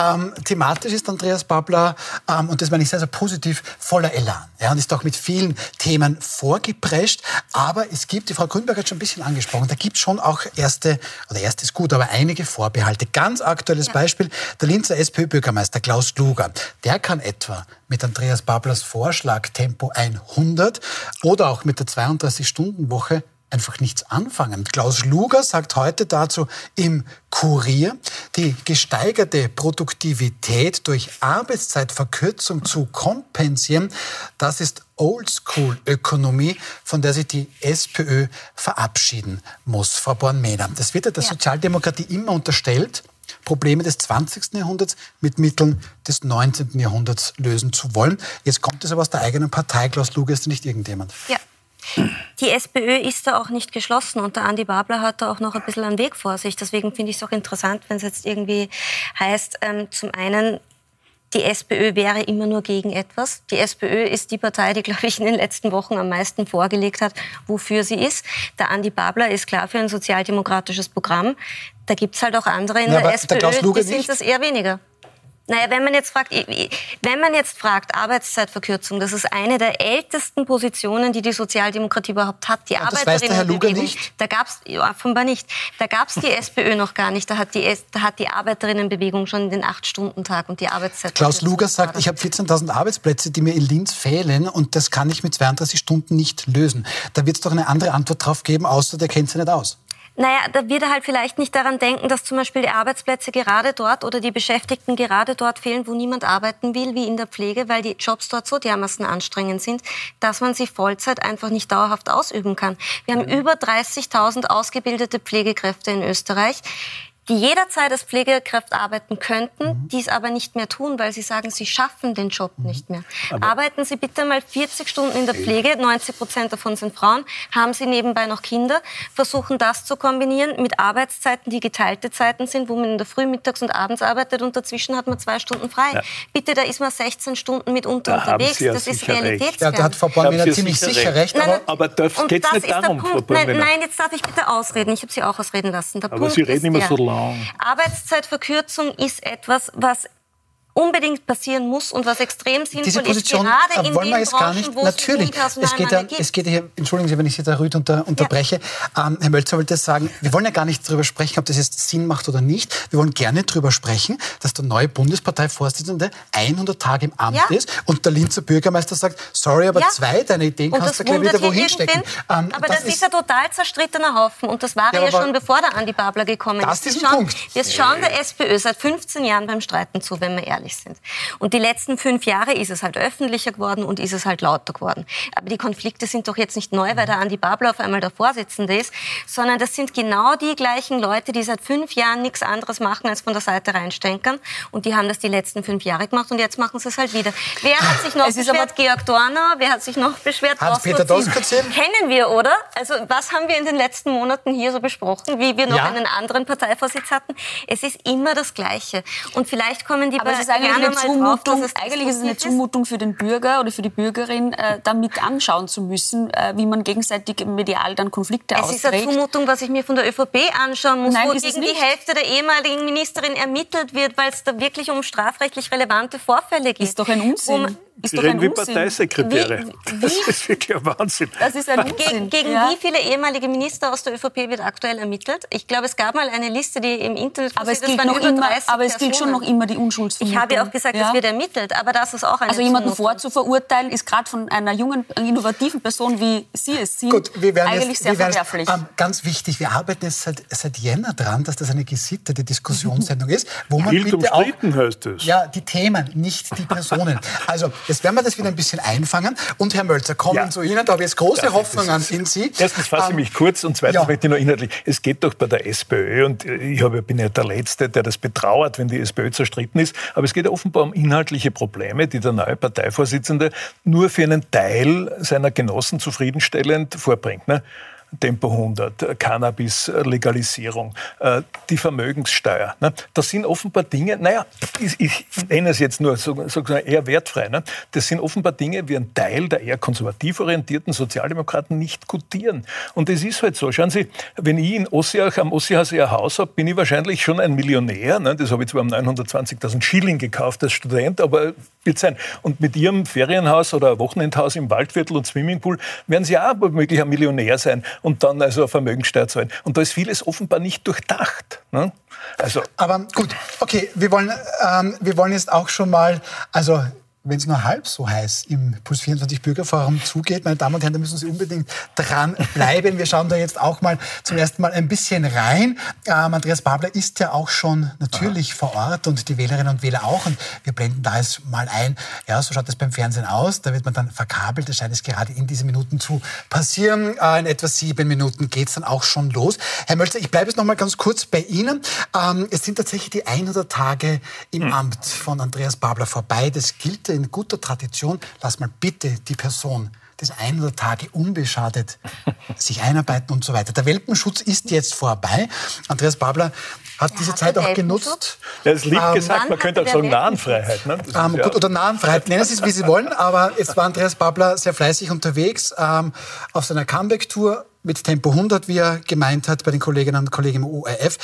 Ähm, thematisch ist Andreas Babler, ähm, und das meine ich sehr, sehr positiv, voller Elan. Ja, und ist auch mit vielen Themen vorgeprescht. Aber es gibt, die Frau Grünberger hat schon ein bisschen angesprochen, da gibt es schon auch erste, oder erste ist gut, aber einige Vorbehalte. Ganz aktuelles ja. Beispiel, der Linzer SPÖ-Bürgermeister Klaus Luger, der kann etwa mit Andreas Bablers Vorschlag Tempo hundert oder auch mit der zweiunddreißig-Stunden-Woche einfach nichts anfangen. Klaus Luger sagt heute dazu im Kurier, die gesteigerte Produktivität durch Arbeitszeitverkürzung zu kompensieren, das ist Oldschool-Ökonomie, von der sich die SPÖ verabschieden muss. Frau Bohrn Mena, das wird ja der ja. Sozialdemokratie immer unterstellt, Probleme des zwanzigsten Jahrhunderts mit Mitteln des neunzehnten Jahrhunderts lösen zu wollen. Jetzt kommt es aber aus der eigenen Partei. Klaus Luger ist nicht irgendjemand. Ja. Die SPÖ ist da auch nicht geschlossen und der Andi Babler hat da auch noch ein bisschen einen Weg vor sich. Deswegen finde ich es auch interessant, wenn es jetzt irgendwie heißt, ähm, zum einen, die SPÖ wäre immer nur gegen etwas. Die SPÖ ist die Partei, die, glaube ich, in den letzten Wochen am meisten vorgelegt hat, wofür sie ist. Der Andi Babler ist klar für ein sozialdemokratisches Programm. Da gibt es halt auch andere in ja, der SPÖ, der die sind das eher weniger. Naja, wenn man jetzt fragt, wenn man jetzt fragt, Arbeitszeitverkürzung, das ist eine der ältesten Positionen, die die Sozialdemokratie überhaupt hat. Die Arbeiterinnen- das weiß der Herr Luger nicht? Da gab's, ja, offenbar nicht. Da gab es die SPÖ noch gar nicht. Da hat die, da hat die Arbeiterinnenbewegung schon den acht-Stunden-Tag und die Arbeitszeit. Klaus Luger sagt, ich habe vierzehntausend Arbeitsplätze, die mir in Linz fehlen und das kann ich mit zweiunddreißig Stunden nicht lösen. Da wird es doch eine andere Antwort drauf geben, außer der kennt sie nicht aus. Naja, da wird er halt vielleicht nicht daran denken, dass zum Beispiel die Arbeitsplätze gerade dort oder die Beschäftigten gerade dort fehlen, wo niemand arbeiten will, wie in der Pflege, weil die Jobs dort so dermaßen anstrengend sind, dass man sie Vollzeit einfach nicht dauerhaft ausüben kann. Wir haben über dreißigtausend ausgebildete Pflegekräfte in Österreich. die jederzeit als Pflegekräfte arbeiten könnten, mhm. die es aber nicht mehr tun, weil sie sagen, sie schaffen den Job mhm. nicht mehr. Aber arbeiten Sie bitte mal vierzig Stunden in der Pflege, neunzig Prozent davon sind Frauen, haben Sie nebenbei noch Kinder, versuchen das zu kombinieren mit Arbeitszeiten, die geteilte Zeiten sind, wo man in der Früh, mittags und abends arbeitet und dazwischen hat man zwei Stunden frei. Ja. Bitte, da ist man sechzehn Stunden mitunter da unterwegs, das ist Realitätsfern. Ja, da hat Frau Bohrn Mena ziemlich sicher recht. Nein, aber das geht nicht darum, Frau Bohrn Mena. Nein, jetzt darf ich bitte ausreden, ich habe Sie auch ausreden lassen. Der aber Punkt Sie reden immer der, so lange. Arbeitszeitverkürzung ist etwas, was unbedingt passieren muss und was extrem sinnvoll ist, gerade in den Branchen, wo es viel Personalmangel gibt. Es geht hier, entschuldigen Sie, wenn ich Sie da ruhig unter, unterbreche. Ja. Ähm, Herr Mölzer wollte sagen, wir wollen ja gar nicht darüber sprechen, ob das jetzt Sinn macht oder nicht. Wir wollen gerne darüber sprechen, dass der neue Bundesparteivorsitzende hundert Tage im Amt ja. ist und der Linzer Bürgermeister sagt, sorry, aber ja. zwei deine Ideen und kannst du gleich wieder wohin stecken. Ähm, aber das, das ist ein total zerstrittener Haufen und das war ja, ja schon, bevor der Andi Babler gekommen das ist. Das ist ein Punkt. Wir schauen der SPÖ seit fünfzehn Jahren beim Streiten zu, wenn wir ehrlich sind. Und die letzten fünf Jahre ist es halt öffentlicher geworden und ist es halt lauter geworden. Aber die Konflikte sind doch jetzt nicht neu, weil der Andi Babler auf einmal der Vorsitzende ist, sondern das sind genau die gleichen Leute, die seit fünf Jahren nichts anderes machen, als von der Seite reinstenkern. Und die haben das die letzten fünf Jahre gemacht und jetzt machen sie es halt wieder. Wer hat sich noch es beschwert? Georg Dorner. Wer hat sich noch beschwert? Hat Peter Doskozil. Kennen wir, oder? Also was haben wir in den letzten Monaten hier so besprochen, wie wir noch ja. einen anderen Parteivorsitz hatten? Es ist immer das Gleiche. Und vielleicht kommen die Aber bei Eigentlich, eine Zumutung, drauf, eigentlich ist es eine Zumutung für den Bürger oder für die Bürgerin, äh, damit anschauen zu müssen, äh, wie man gegenseitig medial dann Konflikte es austrägt. Es ist eine Zumutung, was ich mir von der ÖVP anschauen muss, Nein, wo gegen die Hälfte der ehemaligen Ministerin ermittelt wird, weil es da wirklich um strafrechtlich relevante Vorfälle geht. Ist doch ein Unsinn. Um Ist doch ein wie Unsinn. Parteisekretäre. Wie, wie? Das ist wirklich ein Wahnsinn. Das ist ein Unsinn. Gegen, gegen ja. wie viele ehemalige Minister aus der ÖVP wird aktuell ermittelt? Ich glaube, es gab mal eine Liste, die im Internet aber es gilt noch immer, Aber es gilt schon noch immer die Unschuldsvermutung. Ich habe ja auch gesagt, ja. es wird ermittelt, aber das ist auch eine Also jemanden Zumutung. Vorzuverurteilen, ist gerade von einer jungen, innovativen Person, wie Sie es sind, Gut, wir werden eigentlich jetzt, sehr wir werden verwerflich. Jetzt, ähm, ganz wichtig, wir arbeiten jetzt seit, seit Jänner dran, dass das eine gesittete Diskussionssendung ist, wo man Wild bitte auch... heißt das. Ja, die Themen, nicht die Personen. Also... Jetzt werden wir das wieder ein bisschen einfangen. Und Herr Mölzer, kommen ja. zu Ihnen. Da habe ich jetzt große ja, Hoffnungen in Sie. Erstens fasse ähm, ich mich kurz und zweitens ja. möchte ich noch inhaltlich. Es geht doch bei der SPÖ, und ich habe, bin ja der Letzte, der das betrauert, wenn die SPÖ zerstritten ist, aber es geht offenbar um inhaltliche Probleme, die der neue Parteivorsitzende nur für einen Teil seiner Genossen zufriedenstellend vorbringt. Ne? Tempo hundert, Cannabis-Legalisierung, die Vermögenssteuer. Das sind offenbar Dinge, naja, ich, ich nenne es jetzt nur sozusagen eher wertfrei, das sind offenbar Dinge, die ein Teil der eher konservativ orientierten Sozialdemokraten nicht gutieren. Und es ist halt so, schauen Sie, wenn ich in Ossiach, am Ossiachsee ein Haus habe, bin ich wahrscheinlich schon ein Millionär, das habe ich zwar um neunhundertzwanzigtausend Schilling gekauft als Student, aber wird sein. Und mit Ihrem Ferienhaus oder Wochenendhaus im Waldviertel und Swimmingpool werden Sie auch möglich ein Millionär sein. Und dann also Vermögensteuer zahlen. Und da ist vieles offenbar nicht durchdacht. Ne? Also. Aber gut, okay, wir wollen, ähm, wir wollen jetzt auch schon mal, also wenn es nur halb so heiß im Puls vierundzwanzig Bürgerforum zugeht, meine Damen und Herren, da müssen Sie unbedingt dranbleiben. Wir schauen da jetzt auch mal zum ersten Mal ein bisschen rein. Ähm, Andreas Babler ist ja auch schon natürlich Aha. vor Ort und die Wählerinnen und Wähler auch. Und wir blenden da jetzt mal ein. Ja, so schaut das beim Fernsehen aus. Da wird man dann verkabelt. Das scheint es gerade in diesen Minuten zu passieren. Äh, in etwa sieben Minuten geht es dann auch schon los. Herr Mölzer, ich bleibe jetzt noch mal ganz kurz bei Ihnen. Ähm, es sind tatsächlich die hundert Tage im hm. Amt von Andreas Babler vorbei. Das gilt in guter Tradition, lass mal bitte die Person des hundert Tage unbeschadet sich einarbeiten und so weiter. Der Welpenschutz ist jetzt vorbei. Andreas Babler hat ja, diese hat Zeit auch genutzt. Ja, das ist lieb ähm, gesagt, man könnte auch sagen Nahenfreiheit. Ne? Ähm, ja. Gut, oder Nahenfreiheit, nennen Sie es, wie Sie wollen, aber jetzt war Andreas Babler sehr fleißig unterwegs ähm, auf seiner Comeback-Tour mit Tempo hundert, wie er gemeint hat, bei den Kolleginnen und Kollegen im O R F.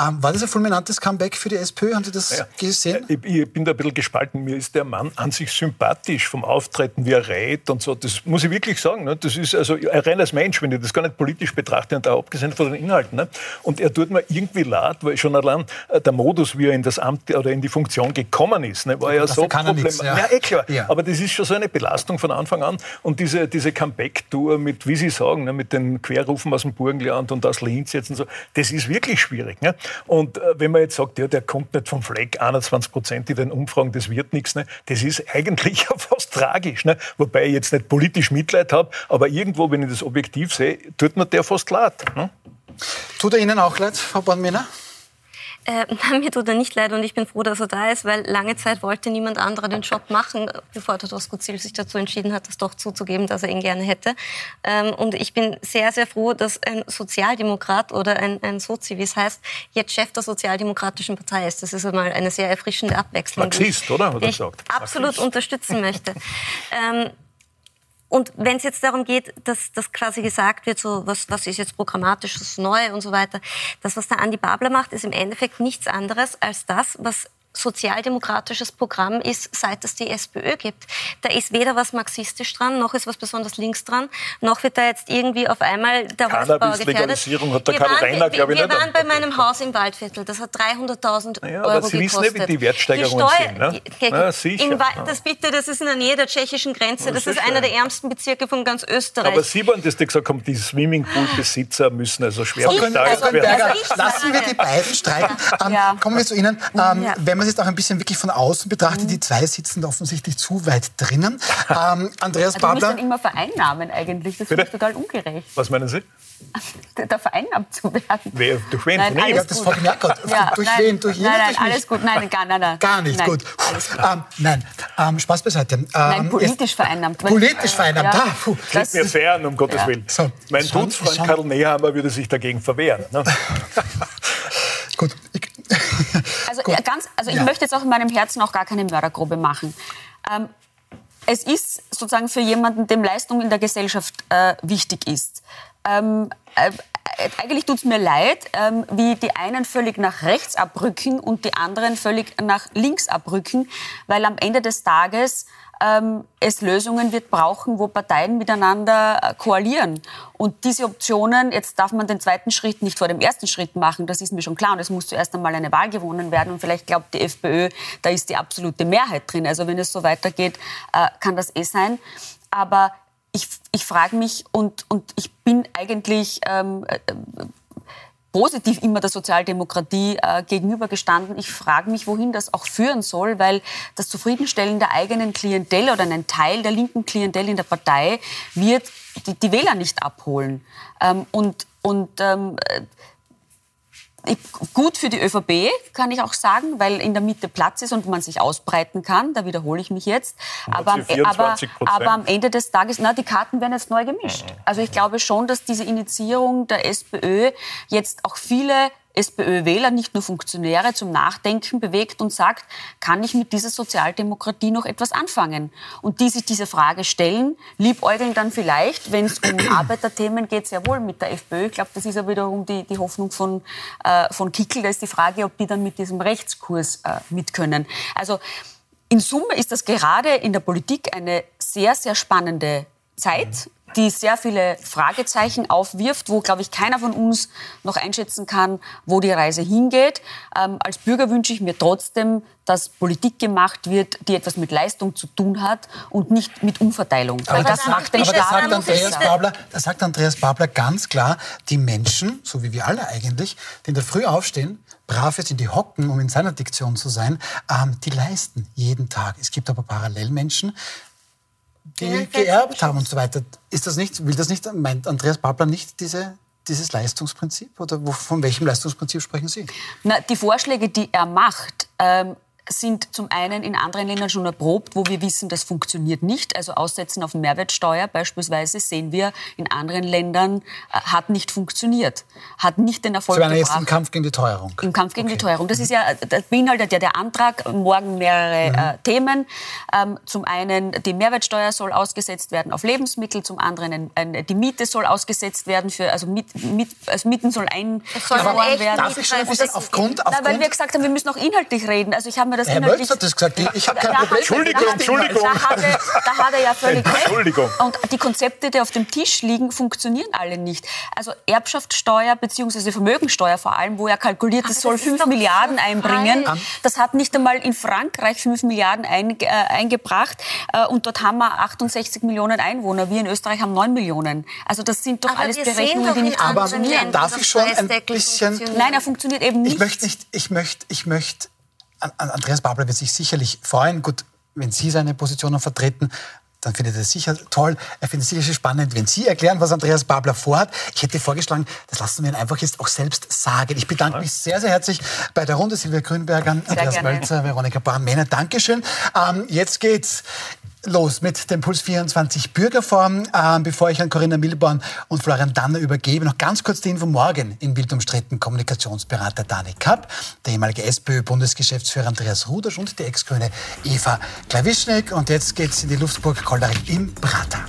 Ähm, war das ein fulminantes Comeback für die SPÖ? Haben Sie das ja. gesehen? Ich, ich bin da ein bisschen gespalten. Mir ist der Mann an sich sympathisch vom Auftreten, wie er redet und so. Das muss ich wirklich sagen. Ne? Das ist also ein reines Mensch, wenn ich das gar nicht politisch betrachte und auch abgesehen von den Inhalten. Ne? Und er tut mir irgendwie leid, weil schon allein der Modus, wie er in das Amt oder in die Funktion gekommen ist, ne? war ja das so ein Problem. Nichts, ja. Ja, eh klar. Ja. Aber das ist schon so eine Belastung von Anfang an. Und diese, diese Comeback-Tour mit, wie Sie sagen, ne? mit den Querrufen aus dem Burgenland und aus Linz jetzt und so. Das ist wirklich schwierig. Ne? Und äh, wenn man jetzt sagt, ja, der kommt nicht vom Fleck, einundzwanzig Prozent in den Umfragen, das wird nichts. Ne? Das ist eigentlich ja fast tragisch. Ne? Wobei ich jetzt nicht politisch Mitleid habe, aber irgendwo, wenn ich das objektiv sehe, tut mir der fast leid. Ne? Tut er Ihnen auch leid, Frau Bohrn Mena? Äh, nein, mir tut er nicht leid und ich bin froh, dass er da ist, weil lange Zeit wollte niemand anderer den Job machen, bevor der Doskozil sich dazu entschieden hat, das doch zuzugeben, dass er ihn gerne hätte. Ähm, und ich bin sehr, sehr froh, dass ein Sozialdemokrat oder ein, ein Sozi, wie es heißt, jetzt Chef der Sozialdemokratischen Partei ist. Das ist einmal eine sehr erfrischende Abwechslung. Marxist, oder? Hat er gesagt. Ich absolut Marxist. Unterstützen möchte. ähm, Und wenn es jetzt darum geht, dass das quasi gesagt wird, so was, was ist jetzt programmatisch, was ist neu und so weiter, das, was der Andi Babler macht, ist im Endeffekt nichts anderes als das, was sozialdemokratisches Programm ist, seit es die SPÖ gibt. Da ist weder was marxistisch dran, noch ist was besonders links dran, noch wird da jetzt irgendwie auf einmal der Holzbau gefährdet. Hat der wir Karl Reiner, glaube ich, wir nicht waren bei meinem Haus im Waldviertel, das hat dreihunderttausend naja, Euro Sie gekostet. Sie wissen nicht, wie die Wertsteigerungen sind. Ne? Na, sicher. Das, bitte, das ist in der Nähe der tschechischen Grenze, das, das ist, ist einer der ärmsten Bezirke von ganz Österreich. Aber Sie waren das, die gesagt haben, die Swimmingpool-Besitzer müssen also schwer versteigert werden. Lassen wir die beiden streiten. Ähm, ja. Kommen wir zu Ihnen. Ähm, ja. Wenn man jetzt auch ein bisschen wirklich von außen betrachtet, mhm. die zwei sitzen da offensichtlich zu weit drinnen. Ähm, Andreas Babler. Also du musst dann immer vereinnahmen eigentlich, das ist total ungerecht. Was meinen Sie? Da vereinnahmt zu werden. Wer, durch wen? Nein, nee, ich habe das vorhin erkannt. Ja, durch nein, wen? Durch jeden? Nein, nein, durch alles gut. Nein, gar, nein, nein. Gar nicht, nein, gut. Ähm, nein, ähm, Spaß beiseite. Ähm, nein, politisch vereinnahmt. Politisch vereinnammt, ja. ah, Klingt mir fern, um Gottes ja. Willen. So, mein Dutzfreund Karl Nehammer würde sich dagegen verwehren. Ne? Gut, ich Also, ganz, also ich ja. möchte jetzt auch in meinem Herzen auch gar keine Mördergrube machen. Ähm, es ist sozusagen für jemanden, dem Leistung in der Gesellschaft äh, wichtig ist. Ähm, äh, eigentlich tut es mir leid, ähm, wie die einen völlig nach rechts abrücken und die anderen völlig nach links abrücken, weil am Ende des Tages ähm, es Lösungen wird brauchen, wo Parteien miteinander koalieren. Und diese Optionen, jetzt darf man den zweiten Schritt nicht vor dem ersten Schritt machen, das ist mir schon klar. Und es muss zuerst einmal eine Wahl gewonnen werden. Und vielleicht glaubt die FPÖ, da ist die absolute Mehrheit drin. Also wenn es so weitergeht, äh, kann das eh sein. Aber ich, ich frage mich und, und ich bin eigentlich ähm, äh, positiv immer der Sozialdemokratie äh, gegenübergestanden. Ich frage mich, wohin das auch führen soll, weil das Zufriedenstellen der eigenen Klientel oder einen Teil der linken Klientel in der Partei wird die, die Wähler nicht abholen. Ähm, und und ähm, ich, gut für die ÖVP, kann ich auch sagen, weil in der Mitte Platz ist und man sich ausbreiten kann. Da wiederhole ich mich jetzt. Aber am, aber, aber am Ende des Tages, na, die Karten werden jetzt neu gemischt. Also ich glaube schon, dass diese Initiierung der SPÖ jetzt auch viele SPÖ-Wähler, nicht nur Funktionäre, zum Nachdenken bewegt und sagt, kann ich mit dieser Sozialdemokratie noch etwas anfangen? Und die sich diese Frage stellen, liebäugeln dann vielleicht, wenn es um Arbeiterthemen geht, sehr wohl mit der FPÖ. Ich glaube, das ist ja wiederum die, die Hoffnung von, äh, von Kickl. Da ist die Frage, ob die dann mit diesem Rechtskurs äh, mit können. Also in Summe ist das gerade in der Politik eine sehr, sehr spannende Zeit, die sehr viele Fragezeichen aufwirft, wo, glaube ich, keiner von uns noch einschätzen kann, wo die Reise hingeht. Ähm, als Bürger wünsche ich mir trotzdem, dass Politik gemacht wird, die etwas mit Leistung zu tun hat und nicht mit Umverteilung. Aber, Weil das, das, macht den aber das, sagt Andreas Babler, das sagt Andreas Babler ganz klar, die Menschen, so wie wir alle eigentlich, die in der Früh aufstehen, brav jetzt in die Hocken, um in seiner Diktion zu sein, ähm, die leisten jeden Tag. Es gibt aber Parallelmenschen, die geerbt haben und so weiter. Ist das nicht, will das nicht, meint Andreas Babler nicht diese, dieses Leistungsprinzip? Oder wo, von welchem Leistungsprinzip sprechen Sie? Na, die Vorschläge, die er macht, ähm, sind zum einen in anderen Ländern schon erprobt, wo wir wissen, das funktioniert nicht. Also Aussetzen auf Mehrwertsteuer beispielsweise sehen wir in anderen Ländern, äh, hat nicht funktioniert, hat nicht den Erfolg gebracht. Sie waren jetzt im Kampf gegen die Teuerung. Im Kampf gegen okay. die Teuerung. Das ist ja, das beinhaltet ja der Antrag, morgen mehrere mhm. äh, Themen. Ähm, zum einen, die Mehrwertsteuer soll ausgesetzt werden auf Lebensmittel, zum anderen äh, die Miete soll ausgesetzt werden, für, also, mit, mit, also Mieten soll eingefroren werden. Darf ich schon ein bisschen aufgrund, aufgrund? Na, weil wir gesagt haben, wir müssen auch inhaltlich reden. Also ich habe mir das Herr Mölzer hat das gesagt. Ich habe kein da Problem. Entschuldigung, da, Entschuldigung. Da hat, er, da hat er ja völlig recht. Und die Konzepte, die auf dem Tisch liegen, funktionieren alle nicht. Also Erbschaftssteuer bzw. Vermögensteuer vor allem, wo er kalkuliert, aber das soll fünf Milliarden einbringen. Frei. Das hat nicht einmal in Frankreich fünf Milliarden ein, äh, eingebracht. Äh, und dort haben wir achtundsechzig Millionen Einwohner. Wir in Österreich haben neun Millionen. Also das sind doch aber alles Berechnungen, doch die nicht funktionieren. Aber darf ich schon ein bisschen... Nein, er funktioniert eben nicht. Ich möchte nicht... Ich möchte... Ich möchte Andreas Babler wird sich sicherlich freuen, gut, wenn Sie seine Positionen vertreten, Dann findet er es sicher toll. Er findet es sicher spannend, wenn Sie erklären, was Andreas Babler vorhat. Ich hätte vorgeschlagen, das lassen wir ihn einfach jetzt auch selbst sagen. Ich bedanke mich sehr, sehr herzlich bei der Runde. Silvia Grünberger, Andreas Mölzer, Veronika Bohrn Mena. Dankeschön. Ähm, jetzt geht's los mit dem Puls vierundzwanzig Bürgerforum. Ähm, bevor ich an Corinna Milborn und Florian Danner übergebe, noch ganz kurz die Info morgen im wildumstrittenen Kommunikationsberater Daniel Kapp, der ehemalige SPÖ-Bundesgeschäftsführer Andreas Rudersch und die Ex-Grüne Eva Klawischnik. Und jetzt geht's in die Luftburg Kolarik im Prater.